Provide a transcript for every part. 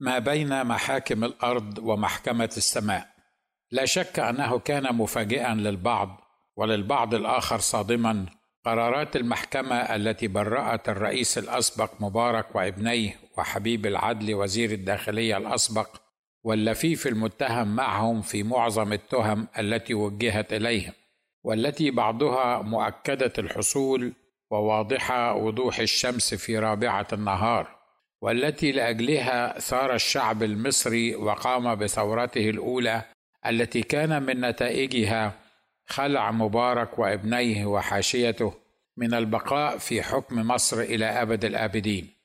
ما بين محاكم الأرض ومحكمة السماء. لا شك أنه كان مفاجئا للبعض وللبعض الآخر صادما قرارات المحكمة التي برأت الرئيس الأسبق مبارك وابنيه وحبيب العدل وزير الداخلية الأسبق واللفيف المتهم معهم في معظم التهم التي وجهت إليهم، والتي بعضها مؤكدة الحصول وواضحة وضوح الشمس في رابعة النهار، والتي لأجلها ثار الشعب المصري وقام بثورته الأولى التي كان من نتائجها خلع مبارك وابنيه وحاشيته من البقاء في حكم مصر إلى أبد الآبدين.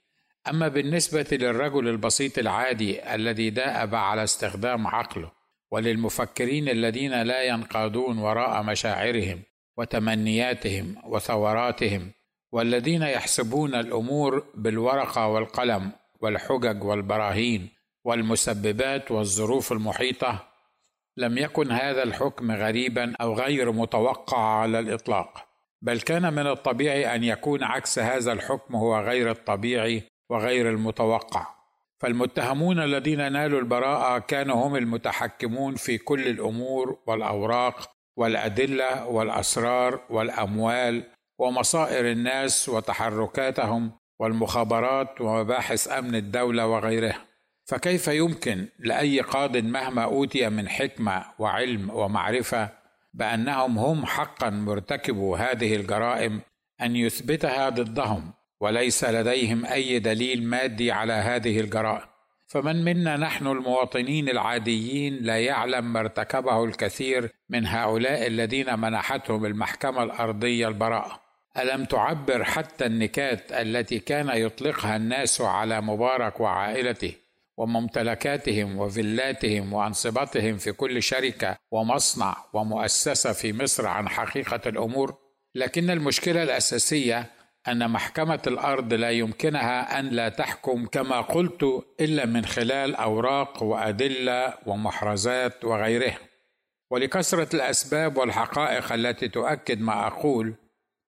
أما بالنسبة للرجل البسيط العادي الذي دأب على استخدام عقله، وللمفكرين الذين لا ينقادون وراء مشاعرهم وتمنياتهم وثوراتهم، والذين يحسبون الأمور بالورقة والقلم والحجج والبراهين والمسببات والظروف المحيطة، لم يكن هذا الحكم غريبا أو غير متوقع على الإطلاق، بل كان من الطبيعي أن يكون عكس هذا الحكم هو غير الطبيعي وغير المتوقع. فالمتهمون الذين نالوا البراءة كانوا هم المتحكمون في كل الأمور والأوراق والأدلة والأسرار والأموال ومصائر الناس وتحركاتهم والمخابرات ومباحث أمن الدولة وغيرها. فكيف يمكن لأي قاضٍ مهما أوتي من حكمة وعلم ومعرفة بأنهم هم حقا مرتكبوا هذه الجرائم أن يثبتها ضدهم وليس لديهم أي دليل مادي على هذه الجرائم؟ فمن منا نحن المواطنين العاديين لا يعلم ما ارتكبه الكثير من هؤلاء الذين منحتهم المحكمة الأرضية البراءة؟ ألم تعبر حتى النكات التي كان يطلقها الناس على مبارك وعائلته وممتلكاتهم وفيلاتهم وأنصبتهم في كل شركة ومصنع ومؤسسة في مصر عن حقيقة الأمور؟ لكن المشكلة الأساسية أن محكمة الأرض لا يمكنها أن لا تحكم كما قلت إلا من خلال أوراق وأدلة ومحرزات وغيرها. ولكثرة الأسباب والحقائق التي تؤكد ما أقول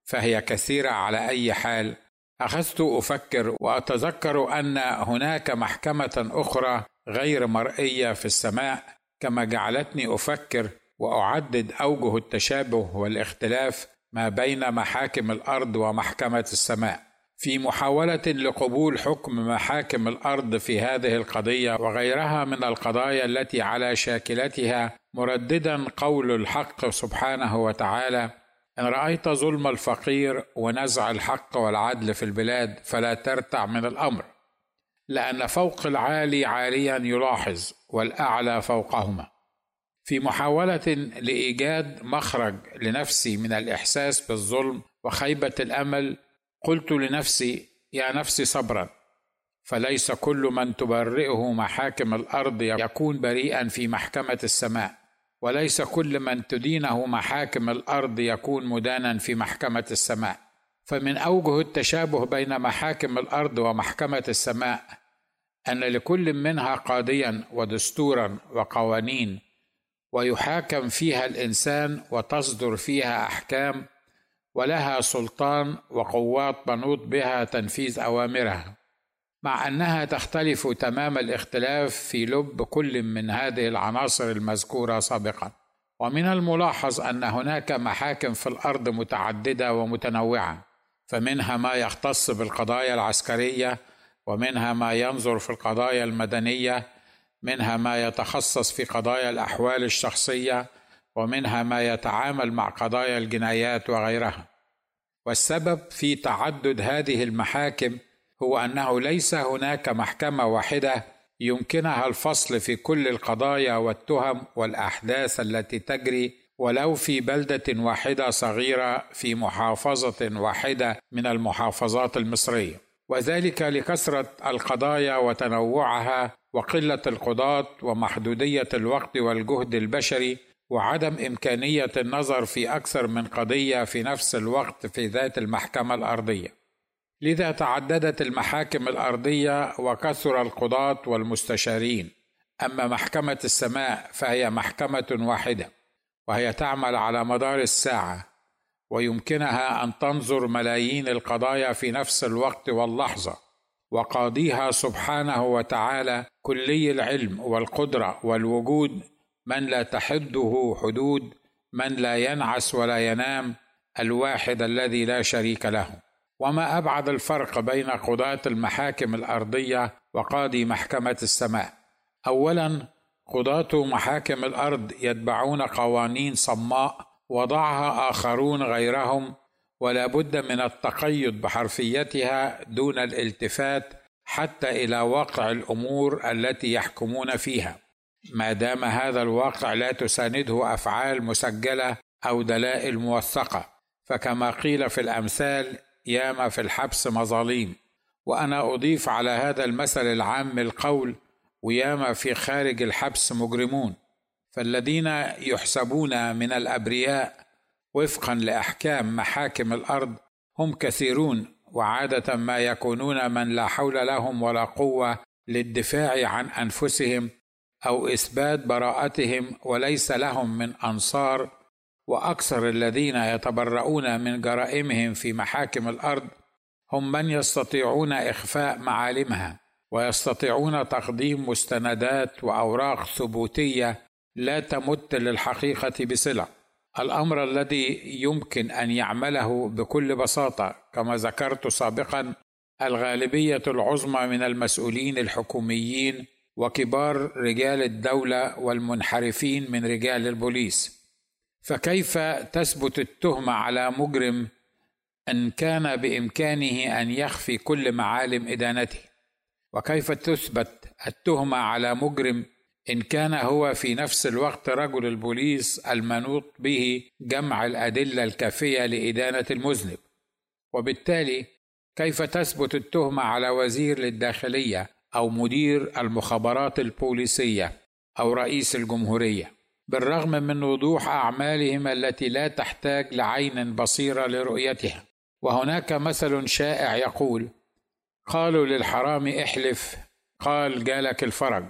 فهي كثيرة، على أي حال أخذت أفكر وأتذكر أن هناك محكمة أخرى غير مرئية في السماء، كما جعلتني أفكر وأعدد أوجه التشابه والاختلاف ما بين محاكم الأرض ومحكمة السماء في محاولة لقبول حكم محاكم الأرض في هذه القضية وغيرها من القضايا التي على شاكلتها، مرددا قول الحق سبحانه وتعالى: إن رأيت ظلم الفقير ونزع الحق والعدل في البلاد فلا ترتع من الأمر، لأن فوق العالي عاليا يلاحظ والأعلى فوقهما. في محاولة لإيجاد مخرج لنفسي من الإحساس بالظلم وخيبة الأمل، قلت لنفسي: يا نفسي صبرا، فليس كل من تبرئه محاكم الأرض يكون بريئا في محكمة السماء، وليس كل من تدينه محاكم الأرض يكون مدانا في محكمة السماء. فمن أوجه التشابه بين محاكم الأرض ومحكمة السماء أن لكل منها قاضيا ودستورا وقوانين، ويحاكم فيها الإنسان وتصدر فيها أحكام، ولها سلطان وقوات منوط بها تنفيذ أوامرها، مع أنها تختلف تمام الاختلاف في لب كل من هذه العناصر المذكورة سابقا. ومن الملاحظ أن هناك محاكم في الأرض متعددة ومتنوعة، فمنها ما يختص بالقضايا العسكرية، ومنها ما ينظر في القضايا المدنية، منها ما يتخصص في قضايا الأحوال الشخصية، ومنها ما يتعامل مع قضايا الجنايات وغيرها. والسبب في تعدد هذه المحاكم هو أنه ليس هناك محكمة واحدة يمكنها الفصل في كل القضايا والتهم والأحداث التي تجري ولو في بلدة واحدة صغيرة في محافظة واحدة من المحافظات المصرية، وذلك لكثرة القضايا وتنوعها وقلة القضاة ومحدودية الوقت والجهد البشري وعدم إمكانية النظر في أكثر من قضية في نفس الوقت في ذات المحكمة الأرضية. لذا تعددت المحاكم الأرضية وكثر القضاة والمستشارين. أما محكمة السماء فهي محكمة واحدة، وهي تعمل على مدار الساعة، ويمكنها أن تنظر ملايين القضايا في نفس الوقت واللحظة، وقاضيها سبحانه وتعالى كلي العلم والقدرة والوجود، من لا تحده حدود، من لا ينعس ولا ينام، الواحد الذي لا شريك له. وما أبعد الفرق بين قضاة المحاكم الأرضية وقاضي محكمة السماء. أولاً، قضاة محاكم الأرض يتبعون قوانين صماء وضعها آخرون غيرهم، ولا بد من التقيد بحرفيتها دون الالتفات حتى إلى واقع الأمور التي يحكمون فيها، ما دام هذا الواقع لا تسانده أفعال مسجلة أو دلائل موثقة، فكما قيل في الأمثال ياما في الحبس مظاليم. وأنا أضيف على هذا المثل العام القول وياما في خارج الحبس مجرمون، فالذين يحسبون من الأبرياء وفقا لأحكام محاكم الأرض هم كثيرون، وعادة ما يكونون من لا حول لهم ولا قوة للدفاع عن أنفسهم أو إثبات براءتهم، وليس لهم من أنصار. وأكثر الذين يتبرؤون من جرائمهم في محاكم الأرض هم من يستطيعون إخفاء معالمها، ويستطيعون تقديم مستندات وأوراق ثبوتية لا تمت للحقيقة بصلة، الأمر الذي يمكن أن يعمله بكل بساطة كما ذكرت سابقا الغالبية العظمى من المسؤولين الحكوميين وكبار رجال الدولة والمنحرفين من رجال البوليس. فكيف تثبت التهمة على مجرم إن كان بإمكانه أن يخفي كل معالم إدانته؟ وكيف تثبت التهمة على مجرم إن كان هو في نفس الوقت رجل البوليس المنوط به جمع الأدلة الكافية لإدانة المذنب؟ وبالتالي كيف تثبت التهمة على وزير للداخلية أو مدير المخابرات البوليسية أو رئيس الجمهورية، بالرغم من وضوح أعمالهم التي لا تحتاج لعين بصيرة لرؤيتها؟ وهناك مثل شائع يقول: قالوا للحرام احلف، قال جالك الفرج.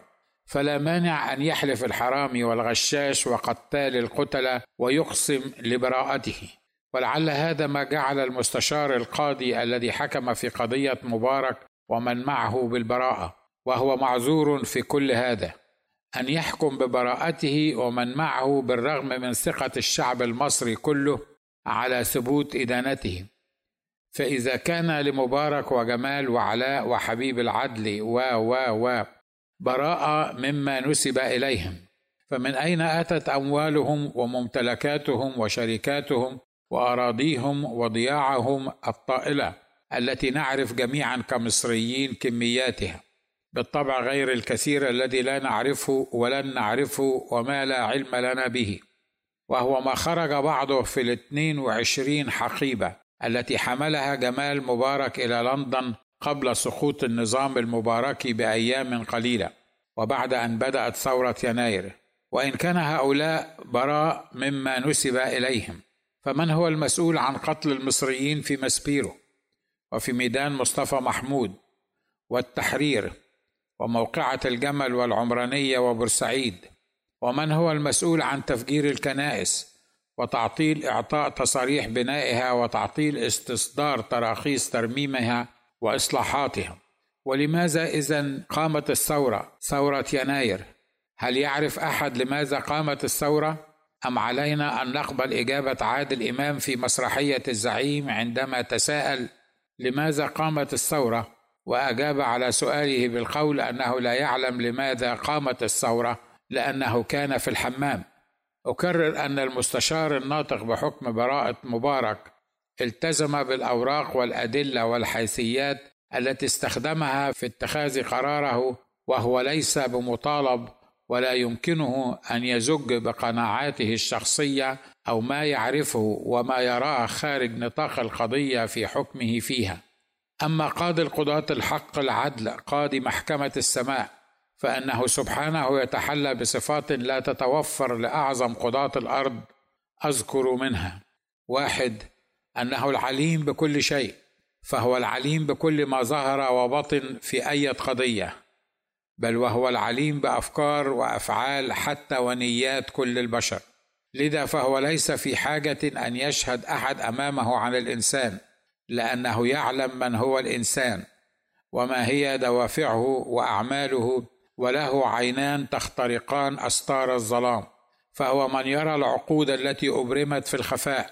فلا مانع أن يحلف الحرامي والغشاش وقتال القتلة ويقسم لبراءته. ولعل هذا ما جعل المستشار القاضي الذي حكم في قضية مبارك ومن معه بالبراءة، وهو معذور في كل هذا، أن يحكم ببراءته ومن معه بالرغم من ثقة الشعب المصري كله على ثبوت إدانته. فإذا كان لمبارك وجمال وعلاء وحبيب العدل براءة مما نسب إليهم، فمن أين أتت أموالهم وممتلكاتهم وشركاتهم وأراضيهم وضياعهم الطائلة التي نعرف جميعا كمصريين كمياتها؟ بالطبع غير الكثير الذي لا نعرفه ولن نعرفه وما لا علم لنا به، وهو ما خرج بعضه في 22 حقيبة التي حملها جمال مبارك إلى لندن قبل سقوط النظام المباركي بأيام قليلة وبعد أن بدأت ثورة يناير. وإن كان هؤلاء براء مما نسب إليهم، فمن هو المسؤول عن قتل المصريين في ماسبيرو وفي ميدان مصطفى محمود والتحرير وموقعة الجمل والعمرانية وبورسعيد؟ ومن هو المسؤول عن تفجير الكنائس وتعطيل إعطاء تصاريح بنائها وتعطيل استصدار تراخيص ترميمها وإصلاحاتهم؟ ولماذا إذن قامت الثورة، ثورة يناير؟ هل يعرف أحد لماذا قامت الثورة؟ أم علينا أن نقبل إجابة عادل إمام في مسرحية الزعيم عندما تساءل لماذا قامت الثورة، وأجاب على سؤاله بالقول أنه لا يعلم لماذا قامت الثورة لأنه كان في الحمام؟ أكرر أن المستشار الناطق بحكم براءة مبارك التزم بالأوراق والأدلة والحيثيات التي استخدمها في اتخاذ قراره، وهو ليس بمطالب ولا يمكنه أن يزج بقناعاته الشخصية أو ما يعرفه وما يراه خارج نطاق القضية في حكمه فيها. أما قاضي القضاة الحق العدل، قاضي محكمة السماء، فإنه سبحانه يتحلى بصفات لا تتوفر لأعظم قضاة الأرض، أذكر منها: 1. أنه العليم بكل شيء، فهو العليم بكل ما ظهر وبطن في أي قضية، بل وهو العليم بأفكار وأفعال حتى ونيات كل البشر، لذا فهو ليس في حاجة أن يشهد أحد أمامه عن الإنسان، لأنه يعلم من هو الإنسان وما هي دوافعه وأعماله، وله عينان تخترقان أستار الظلام، فهو من يرى العقود التي أبرمت في الخفاء،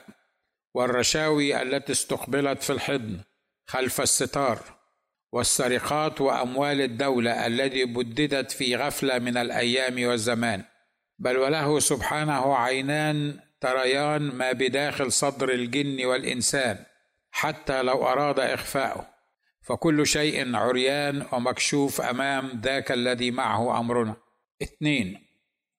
والرشاوي التي استقبلت في الحضن خلف الستار، والسرقات وأموال الدولة التي بددت في غفلة من الأيام والزمان. بل وله سبحانه عينان تريان ما بداخل صدر الجن والإنسان حتى لو أراد إخفاؤه، فكل شيء عريان ومكشوف أمام ذاك الذي معه أمرنا. 2.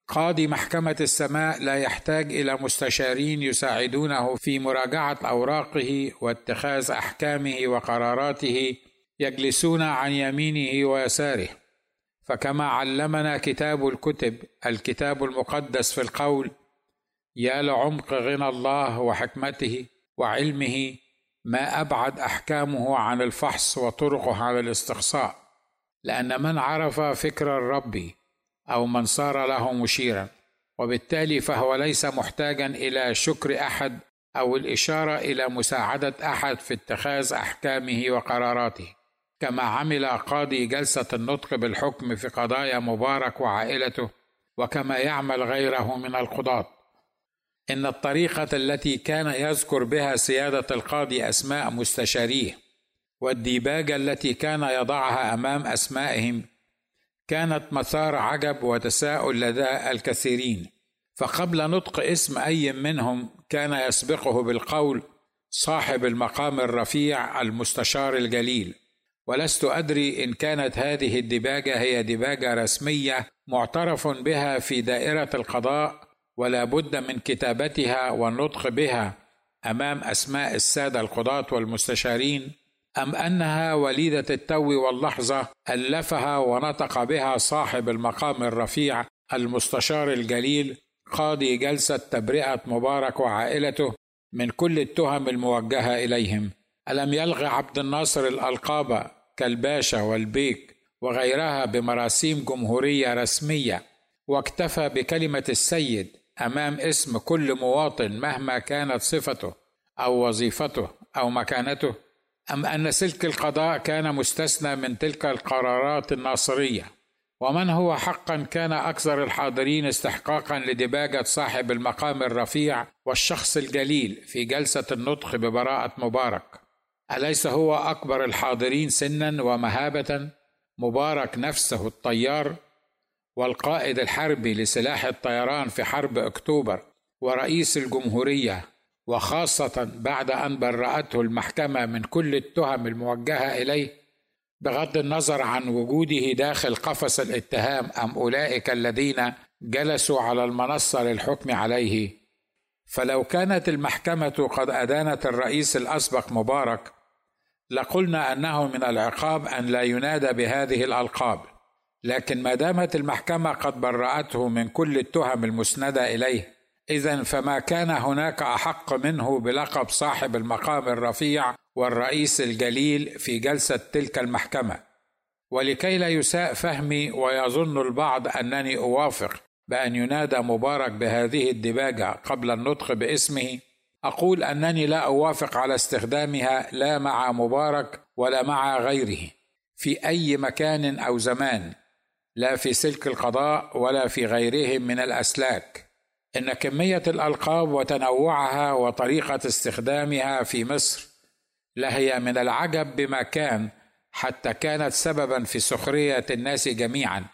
قاضي محكمة السماء لا يحتاج إلى مستشارين يساعدونه في مراجعة أوراقه واتخاذ أحكامه وقراراته، يجلسون عن يمينه ويساره. فكما علمنا كتاب الكتب الكتاب المقدس في القول، يا لعمق غنى الله وحكمته وعلمه، ما أبعد أحكامه عن الفحص وطرقه عن الاستقصاء. لأن من عرف فكر الرب أو من صار له مشيرا، وبالتالي فهو ليس محتاجا إلى شكر أحد أو الإشارة إلى مساعدة أحد في اتخاذ أحكامه وقراراته. كما عمل قاضي جلسة النطق بالحكم في قضايا مبارك وعائلته، وكما يعمل غيره من القضاة. إن الطريقة التي كان يذكر بها سيادة القاضي أسماء مستشاريه، والديباجة التي كان يضعها أمام أسمائهم، كانت مثار عجب وتساؤل لدى الكثيرين. فقبل نطق اسم أي منهم كان يسبقه بالقول: صاحب المقام الرفيع المستشار الجليل. ولست أدري إن كانت هذه الديباجة هي ديباجة رسمية معترف بها في دائرة القضاء، ولا بد من كتابتها والنطق بها أمام أسماء السادة القضاة والمستشارين، أم أنها وليدة التو واللحظة ألفها ونطق بها صاحب المقام الرفيع المستشار الجليل قاضي جلسة تبرئة مبارك وعائلته من كل التهم الموجهة إليهم. ألم يلغي عبد الناصر الألقابة كالباشا والبيك وغيرها بمراسيم جمهورية رسمية، واكتفى بكلمة السيد أمام اسم كل مواطن مهما كانت صفته أو وظيفته أو مكانته؟ أم أن سلك القضاء كان مستثنى من تلك القرارات الناصرية؟ ومن هو حقا كان أكثر الحاضرين استحقاقا لديباجة صاحب المقام الرفيع والشخص الجليل في جلسة النطق ببراءة مبارك؟ أليس هو أكبر الحاضرين سنا ومهابة، مبارك نفسه الطيار والقائد الحربي لسلاح الطيران في حرب أكتوبر، ورئيس الجمهورية، وخاصة بعد أن برأته المحكمة من كل التهم الموجهة إليه، بغض النظر عن وجوده داخل قفص الاتهام أم أولئك الذين جلسوا على المنصة للحكم عليه. فلو كانت المحكمة قد أدانت الرئيس الأسبق مبارك، لقلنا أنه من العقاب أن لا ينادى بهذه الألقاب، لكن ما دامت المحكمة قد برأته من كل التهم المسندة إليه، إذن فما كان هناك أحق منه بلقب صاحب المقام الرفيع والرئيس الجليل في جلسة تلك المحكمة. ولكي لا يساء فهمي ويظن البعض أنني أوافق بأن ينادى مبارك بهذه الديباجة قبل النطق باسمه، أقول أنني لا أوافق على استخدامها لا مع مبارك ولا مع غيره في أي مكان أو زمان، لا في سلك القضاء ولا في غيرهم من الأسلاك. إن كمية الألقاب وتنوعها وطريقة استخدامها في مصر لهي من العجب بما كان، حتى كانت سببا في سخرية الناس جميعا،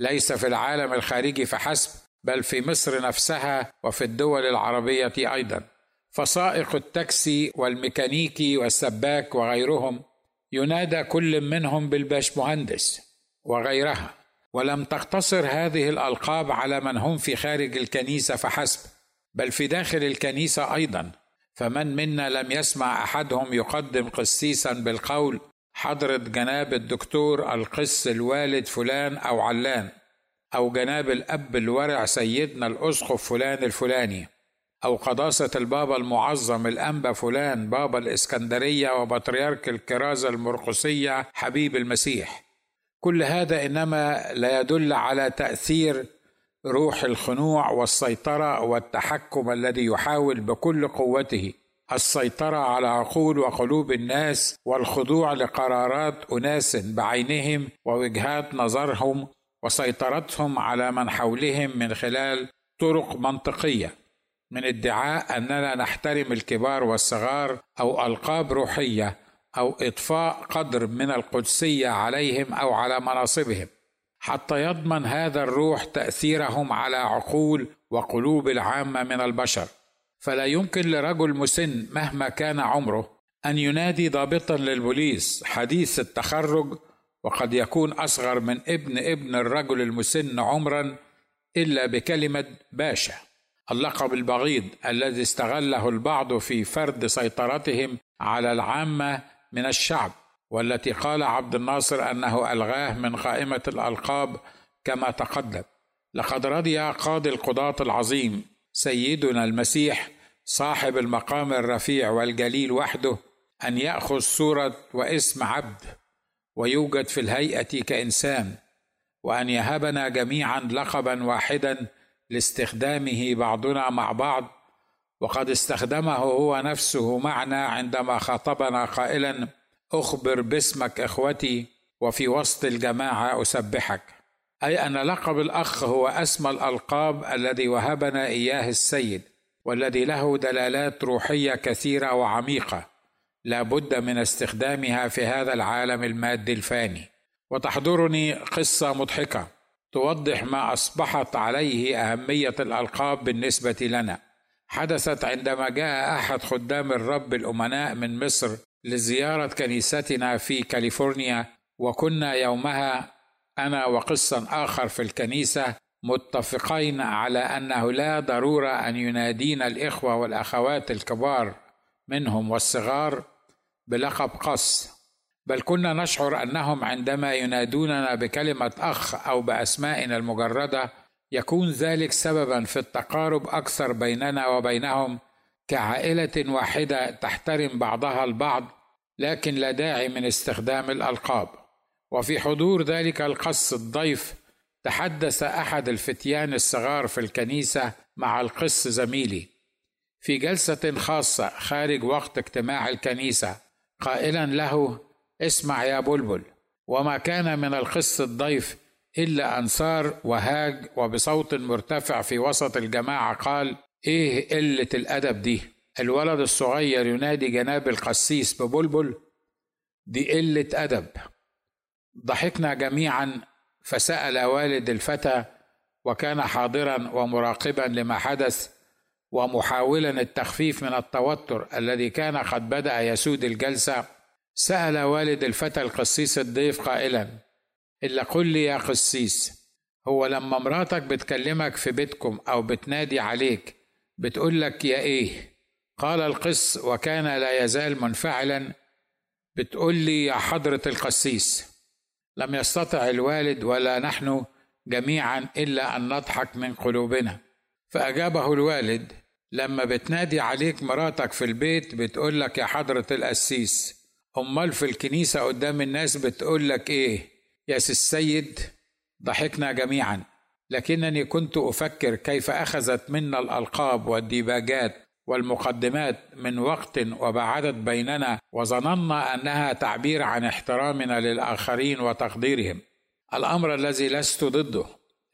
ليس في العالم الخارجي فحسب، بل في مصر نفسها وفي الدول العربية أيضا. فسائق التاكسي والميكانيكي والسباك وغيرهم ينادى كل منهم بالباشمهندس وغيرها. ولم تقتصر هذه الألقاب على من هم في خارج الكنيسة فحسب، بل في داخل الكنيسة أيضا. فمن منا لم يسمع أحدهم يقدم قسيسا بالقول: حضرة جناب الدكتور القس الوالد فلان أو علان، أو جناب الأب الورع سيدنا الأسقف فلان الفلاني، أو قداسة البابا المعظم الأنبا فلان بابا الإسكندرية وبطريرك الكرازة المرقسية حبيب المسيح. كل هذا إنما لا يدل على تأثير روح الخنوع والسيطرة والتحكم الذي يحاول بكل قوته السيطرة على عقول وقلوب الناس والخضوع لقرارات أناس بعينهم ووجهات نظرهم وسيطرتهم على من حولهم من خلال طرق منطقية، من ادعاء أننا نحترم الكبار والصغار أو ألقاب روحية أو إضفاء قدر من القدسية عليهم أو على مناصبهم، حتى يضمن هذا الروح تأثيرهم على عقول وقلوب العامة من البشر. فلا يمكن لرجل مسن مهما كان عمره أن ينادي ضابطا للبوليس حديث التخرج، وقد يكون أصغر من ابن الرجل المسن عمرا، إلا بكلمة باشا، اللقب البغيض الذي استغله البعض في فرض سيطرتهم على العامة من الشعب، والتي قال عبد الناصر أنه ألغاه من قائمة الألقاب كما تقدم. لقد رضي قاضي القضاة العظيم سيدنا المسيح صاحب المقام الرفيع والجليل وحده أن يأخذ صورة واسم عبد ويوجد في الهيئة كإنسان، وأن يهبنا جميعا لقبا واحدا لاستخدامه بعضنا مع بعض، وقد استخدمه هو نفسه معنا عندما خاطبنا قائلا: أخبر باسمك إخوتي وفي وسط الجماعة أسبحك، أي أن لقب الأخ هو أسمى الألقاب الذي وهبنا إياه السيد، والذي له دلالات روحية كثيرة وعميقة لا بد من استخدامها في هذا العالم المادي الفاني. وتحضرني قصة مضحكة توضح ما أصبحت عليه أهمية الألقاب بالنسبة لنا. حدثت عندما جاء أحد خدام الرب الأمناء من مصر لزيارة كنيستنا في كاليفورنيا، وكنا يومها أنا وقسا آخر في الكنيسة متفقين على أنه لا ضرورة أن ينادينا الإخوة والأخوات الكبار منهم والصغار بلقب قس، بل كنا نشعر أنهم عندما ينادوننا بكلمة أخ أو بأسمائنا المجردة يكون ذلك سببا في التقارب أكثر بيننا وبينهم كعائلة واحدة تحترم بعضها البعض، لكن لا داعي من استخدام الألقاب. وفي حضور ذلك القس الضيف تحدث أحد الفتيان الصغار في الكنيسة مع القس زميلي في جلسة خاصة خارج وقت اجتماع الكنيسة قائلا له: اسمع يا بلبل. وما كان من القس الضيف إلا أن صار وهاج، وبصوت مرتفع في وسط الجماعة قال: إيه قلة الأدب دي، الولد الصغير ينادي جناب القسيس ببلبل، دي قلة أدب. ضحكنا جميعا، فسأل والد الفتى وكان حاضرا ومراقبا لما حدث ومحاولا التخفيف من التوتر الذي كان قد بدأ يسود الجلسة، سأل والد الفتى القسيس الضيف قائلا: إلا قل لي يا قسيس، هو لما مراتك بتكلمك في بيتكم أو بتنادي عليك بتقول لك يا إيه؟ قال القس وكان لا يزال منفعلا: بتقول لي يا حضرة القسيس. لم يستطع الوالد ولا نحن جميعا إلا أن نضحك من قلوبنا، فأجابه الوالد: لما بتنادي عليك مراتك في البيت بتقول لك يا حضرة القسيس، أمال في الكنيسة قدام الناس بتقول لك إيه يا سي السيد؟ ضحكنا جميعا، لكنني كنت أفكر كيف أخذت منا الألقاب والديباجات والمقدمات من وقت وبعدت بيننا، وظننا أنها تعبير عن احترامنا للآخرين وتقديرهم، الأمر الذي لست ضده،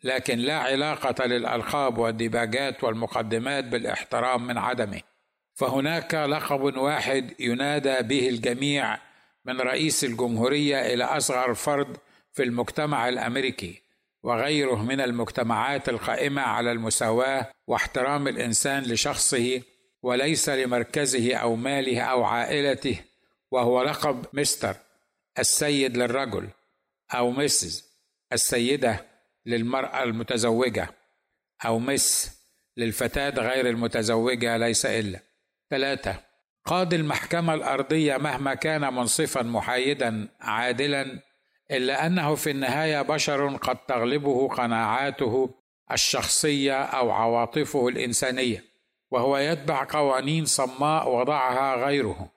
لكن لا علاقة للألقاب والديباجات والمقدمات بالاحترام من عدمه. فهناك لقب واحد ينادى به الجميع من رئيس الجمهورية إلى أصغر فرد في المجتمع الأمريكي وغيره من المجتمعات القائمة على المساواة واحترام الإنسان لشخصه وليس لمركزه أو ماله أو عائلته، وهو لقب مستر السيد للرجل أو مسز السيدة للمرأة المتزوجة أو مس للفتاة غير المتزوجة ليس إلا. 3. قاضي المحكمة الأرضية مهما كان منصفا محايدا عادلا، إلا أنه في النهاية بشر قد تغلبه قناعاته الشخصية أو عواطفه الإنسانية، وهو يتبع قوانين صماء وضعها غيره.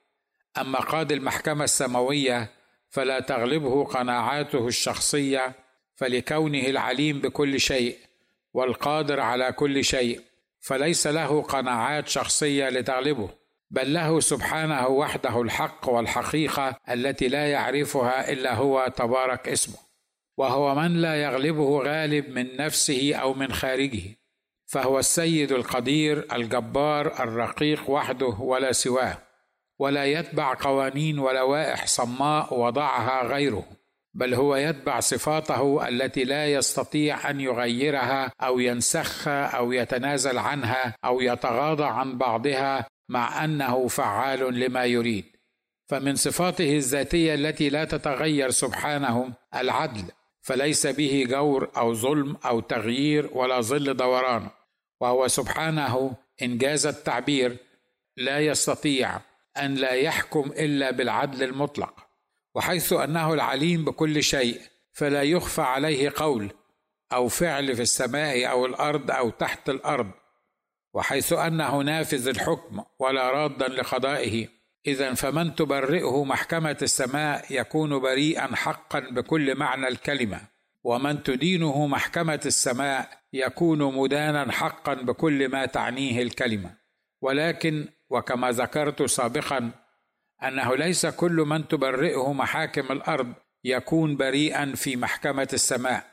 أما قاضي المحكمة السماوية فلا تغلبه قناعاته الشخصية، فلكونه العليم بكل شيء والقادر على كل شيء فليس له قناعات شخصية لتغلبه، بل له سبحانه وحده الحق والحقيقة التي لا يعرفها إلا هو تبارك اسمه، وهو من لا يغلبه غالب من نفسه أو من خارجه، فهو السيد القدير الجبار الرقيق وحده ولا سواه، ولا يتبع قوانين ولوائح صماء وضعها غيره، بل هو يتبع صفاته التي لا يستطيع أن يغيرها أو ينسخها أو يتنازل عنها أو يتغاضى عن بعضها، مع أنه فعال لما يريد. فمن صفاته الذاتية التي لا تتغير سبحانه العدل، فليس به جور أو ظلم أو تغيير ولا ظل دورانه، وهو سبحانه إنجاز التعبير لا يستطيع أن لا يحكم إلا بالعدل المطلق. وحيث أنه العليم بكل شيء فلا يخفى عليه قول أو فعل في السماء أو الأرض أو تحت الأرض، وحيث أنه نافذ الحكم ولا رادا لقضائه، إذن فمن تبرئه محكمة السماء يكون بريئا حقا بكل معنى الكلمة، ومن تدينه محكمة السماء يكون مدانا حقا بكل ما تعنيه الكلمة. ولكن وكما ذكرت سابقا أنه ليس كل من تبرئه محاكم الأرض يكون بريئا في محكمة السماء،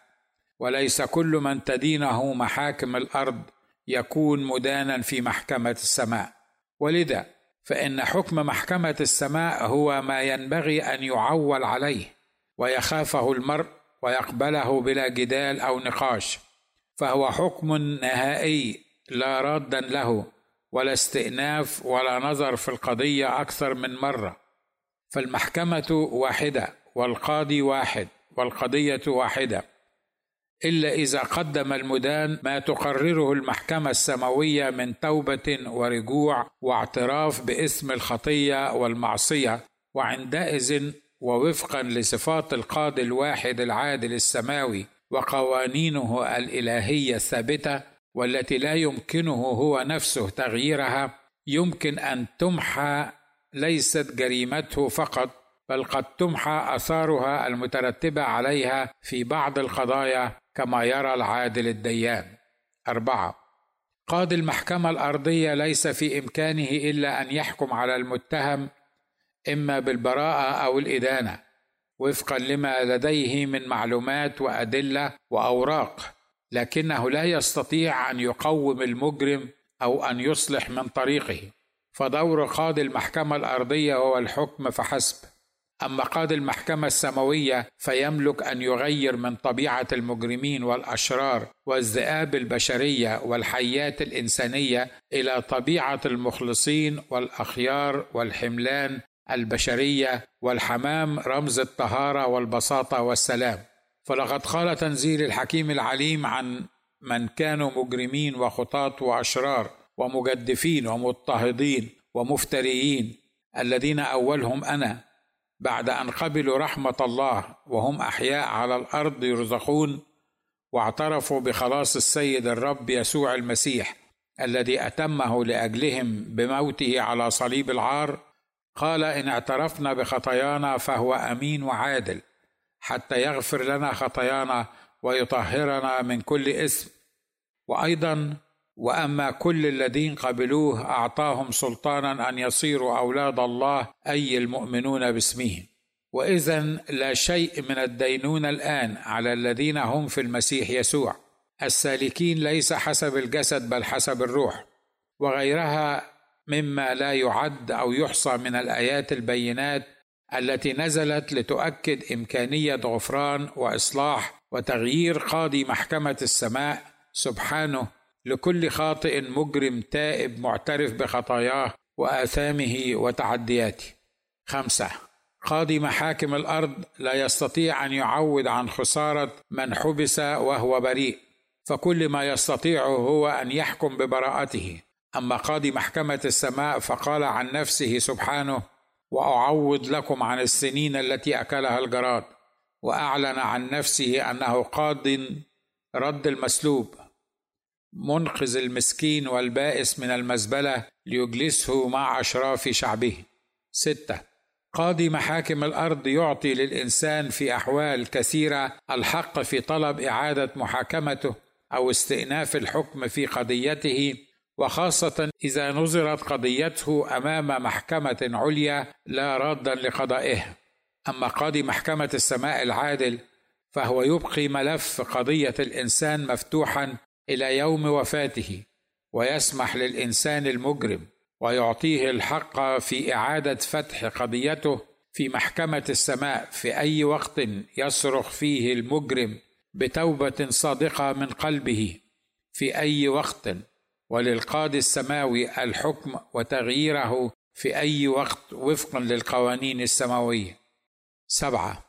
وليس كل من تدينه محاكم الأرض يكون مدانا في محكمة السماء. ولذا فإن حكم محكمة السماء هو ما ينبغي أن يعول عليه ويخافه المرء ويقبله بلا جدال أو نقاش، فهو حكم نهائي لا راد له ولا استئناف ولا نظر في القضية أكثر من مرة. فالمحكمة واحدة والقاضي واحد والقضية واحدة، إلا إذا قدم المدان ما تقرره المحكمة السماوية من توبة ورجوع واعتراف بإثم الخطية والمعصية، وعندئذ ووفقا لصفات القاضي الواحد العادل السماوي وقوانينه الإلهية الثابتة والتي لا يمكنه هو نفسه تغييرها، يمكن أن تمحى ليست جريمته فقط، بل قد تمحى آثارها المترتبة عليها في بعض القضايا كما يرى العادل الديان. 4. قاضي المحكمة الأرضية ليس في إمكانه إلا أن يحكم على المتهم إما بالبراءة أو الإدانة وفقا لما لديه من معلومات وأدلة وأوراق، لكنه لا يستطيع أن يقوم المجرم أو أن يصلح من طريقه، فدور قاضي المحكمة الأرضية هو الحكم فحسب. أما قاضي المحكمة السماوية فيملك أن يغير من طبيعة المجرمين والأشرار والذئاب البشرية والحياة الإنسانية إلى طبيعة المخلصين والأخيار والحملان البشرية، والحمام رمز الطهارة والبساطة والسلام. فلقد قال تنزيل الحكيم العليم عن من كانوا مجرمين وخطاة وأشرار ومجدفين ومضطهدين ومفتريين، الذين أولهم أنا، بعد أن قبلوا رحمة الله وهم أحياء على الأرض يرزقون، واعترفوا بخلاص السيد الرب يسوع المسيح الذي أتمه لأجلهم بموته على صليب العار. قال إن اعترفنا بخطايانا فهو أمين وعادل حتى يغفر لنا خطايانا ويطهرنا من كل إثم. وأيضا وأما كل الذين قبلوه أعطاهم سلطانا أن يصيروا أولاد الله، أي المؤمنون باسمه. وإذن لا شيء من الدينونة الآن على الذين هم في المسيح يسوع السالكين ليس حسب الجسد بل حسب الروح، وغيرها مما لا يعد أو يحصى من الآيات البينات التي نزلت لتؤكد إمكانية غفران وإصلاح وتغيير قاضي محكمة السماء سبحانه لكل خاطئ مجرم تائب معترف بخطاياه وآثامه وتعدياته. 5. قاضي محاكم الأرض لا يستطيع أن يعوض عن خسارة من حبس وهو بريء، فكل ما يستطيعه هو أن يحكم ببراءته. أما قاضي محكمة السماء فقال عن نفسه سبحانه: وأعوض لكم عن السنين التي أكلها الجراد، وأعلن عن نفسه أنه قاض رد المسلوب، منقذ المسكين والبائس من المزبلة ليجلسه مع أشراف شعبه. 6. قاضي محاكم الأرض يعطي للإنسان في أحوال كثيرة الحق في طلب إعادة محاكمته أو استئناف الحكم في قضيته، وخاصة إذا نظرت قضيته أمام محكمة عليا لا رادا لقضائه. أما قاضي محكمة السماء العادل فهو يبقي ملف قضية الإنسان مفتوحا إلى يوم وفاته، ويسمح للإنسان المجرم ويعطيه الحق في إعادة فتح قضيته في محكمة السماء في أي وقت يصرخ فيه المجرم بتوبة صادقة من قلبه، في أي وقت، وللقاضي السماوي الحكم وتغييره في أي وقت وفقا للقوانين السماوية. 7.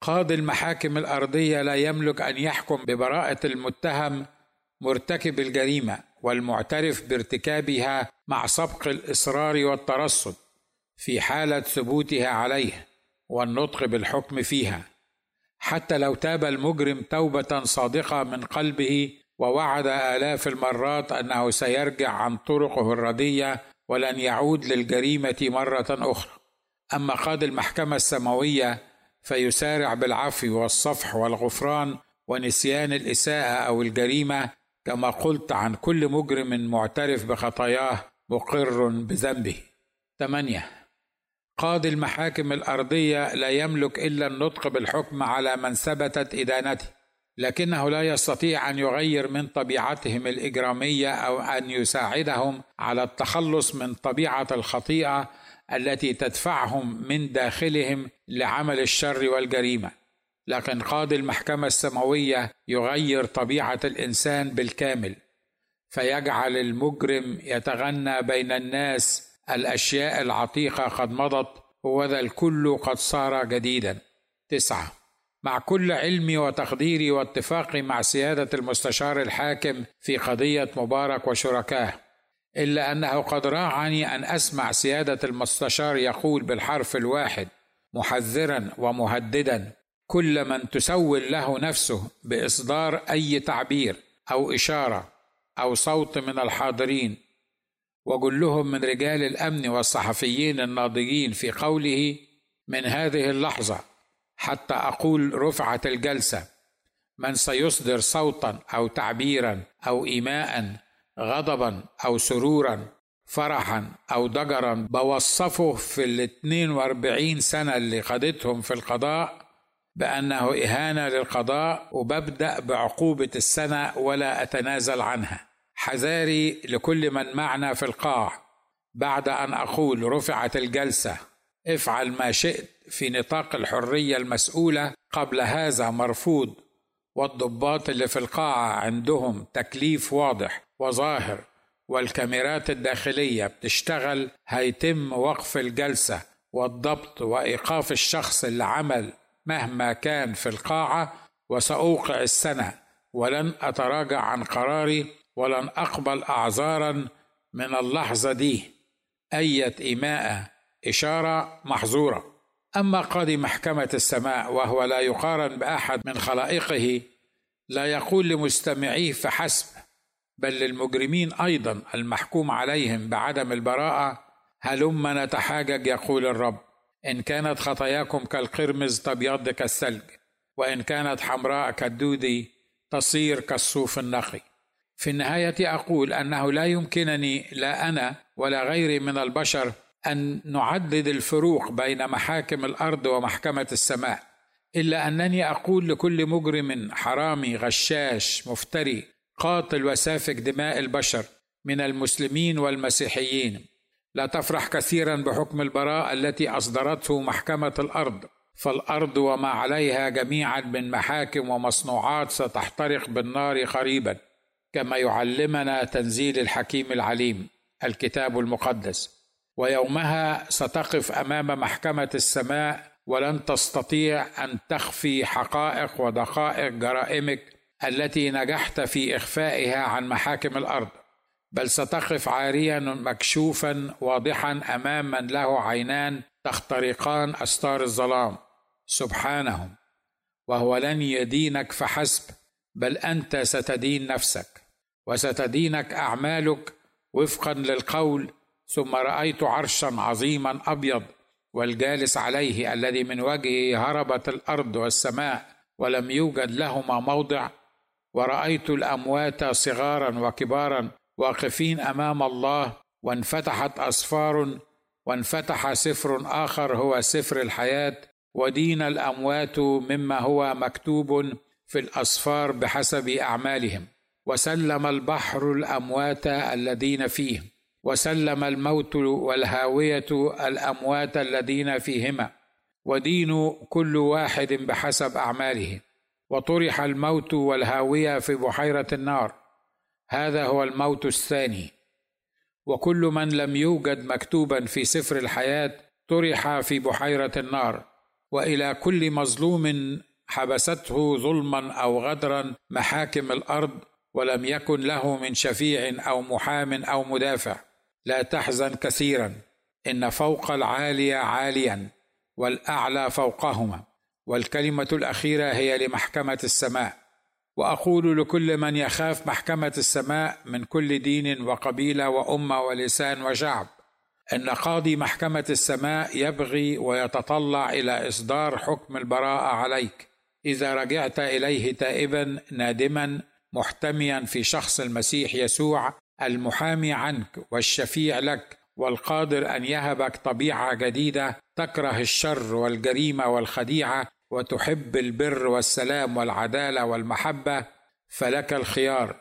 قاضي المحاكم الأرضية لا يملك أن يحكم ببراءة المتهم مرتكب الجريمة والمعترف بارتكابها مع سبق الإصرار والترصد في حالة ثبوتها عليه والنطق بالحكم فيها، حتى لو تاب المجرم توبة صادقة من قلبه ووعد آلاف المرات أنه سيرجع عن طرقه الردية ولن يعود للجريمة مرة أخرى. أما قاضي المحكمة السماوية فيسارع بالعفو والصفح والغفران ونسيان الإساءة أو الجريمة، كما قلت عن كل مجرم معترف بخطاياه مقر بذنبه. 8. قاضي المحاكم الأرضية لا يملك إلا النطق بالحكم على من ثبتت إدانته، لكنه لا يستطيع أن يغير من طبيعتهم الإجرامية أو أن يساعدهم على التخلص من طبيعة الخطيئة التي تدفعهم من داخلهم لعمل الشر والجريمة، لكن قاضي المحكمة السماوية يغير طبيعة الإنسان بالكامل، فيجعل المجرم يتغنى بين الناس الأشياء العتيقة قد مضت، وذا الكل قد صار جديدا. 9. مع كل علمي وتقديري واتفاقي مع سيادة المستشار الحاكم في قضية مبارك وشركاه، إلا أنه قد راعني أن أسمع سيادة المستشار يقول بالحرف الواحد محذرا ومهددا كل من تسول له نفسه بإصدار أي تعبير أو إشارة أو صوت من الحاضرين، وجلهم من رجال الأمن والصحفيين الناضجين في قوله من هذه اللحظة حتى أقول رفعت الجلسة من سيصدر صوتا أو تعبيرا أو إيماء، غضبا أو سرورا، فرحا أو ضجرا بوصفه في 42 سنة اللي قضتهم في القضاء بأنه إهانة للقضاء، وببدأ بعقوبة السنة ولا أتنازل عنها. حذاري لكل من معنا في القاع بعد أن أقول رفعت الجلسة، افعل ما شئت في نطاق الحرية المسؤولة، قبل هذا مرفوض، والضباط اللي في القاعة عندهم تكليف واضح وظاهر، والكاميرات الداخلية بتشتغل، هيتم وقف الجلسة والضبط وإيقاف الشخص اللي عمل مهما كان في القاعة، وسأوقع السنة ولن أتراجع عن قراري ولن أقبل أعذارا من اللحظة دي. أية إيماءة إشارة محظورة. أما قاضي محكمة السماء وهو لا يقارن بأحد من خلائقه لا يقول لمستمعيه فحسب، بل للمجرمين أيضا المحكوم عليهم بعدم البراءة هلم نتحاجج، يقول الرب إن كانت خطاياكم كالقرمز تبيض كالثلج، وإن كانت حمراء كالدودي تصير كالصوف النقي. في النهاية أقول أنه لا يمكنني لا أنا ولا غيري من البشر أن نعدد الفروق بين محاكم الأرض ومحكمة السماء، إلا أنني أقول لكل مجرم حرامي غشاش مفتري قاتل وسافك دماء البشر من المسلمين والمسيحيين لا تفرح كثيرا بحكم البراءة التي أصدرته محكمة الأرض، فالأرض وما عليها جميعا من محاكم ومصنوعات ستحترق بالنار قريبا، كما يعلمنا تنزيل الحكيم العليم الكتاب المقدس، ويومها ستقف أمام محكمة السماء ولن تستطيع أن تخفي حقائق ودقائق جرائمك التي نجحت في إخفائها عن محاكم الأرض، بل ستقف عاريا مكشوفا واضحا أمام من له عينان تخترقان أستار الظلام سبحانهم، وهو لن يدينك فحسب، بل أنت ستدين نفسك، وستدينك أعمالك وفقا للقول. ثم رأيت عرشا عظيما أبيض والجالس عليه الذي من وجهه هربت الأرض والسماء ولم يوجد لهما موضع، ورأيت الأموات صغارا وكبارا واقفين أمام الله، وانفتحت أسفار، وانفتح سفر آخر هو سفر الحياة، ودين الأموات مما هو مكتوب في الأسفار بحسب أعمالهم، وسلم البحر الأموات الذين فيه، وسلم الموت والهاوية الأموات الذين فيهما، ودين كل واحد بحسب أعماله. وطرح الموت والهاوية في بحيرة النار، هذا هو الموت الثاني. وكل من لم يوجد مكتوبا في سفر الحياة طرح في بحيرة النار. وإلى كل مظلوم حبسته ظلما أو غدرا محاكم الأرض، ولم يكن له من شفيع أو محام أو مدافع. لا تحزن كثيرا، إن فوق العالي عاليا والأعلى فوقهما. والكلمة الأخيرة هي لمحكمة السماء. وأقول لكل من يخاف محكمة السماء من كل دين وقبيلة وأمة ولسان وشعب، إن قاضي محكمة السماء يبغي ويتطلع إلى إصدار حكم البراءة عليك إذا رجعت إليه تائبا نادما، محتميا في شخص المسيح يسوع المحامي عنك والشفيع لك، والقادر أن يهبك طبيعة جديدة تكره الشر والجريمة والخديعة، وتحب البر والسلام والعدالة والمحبة. فلك الخيار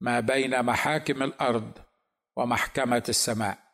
ما بين محاكم الأرض ومحكمة السماء.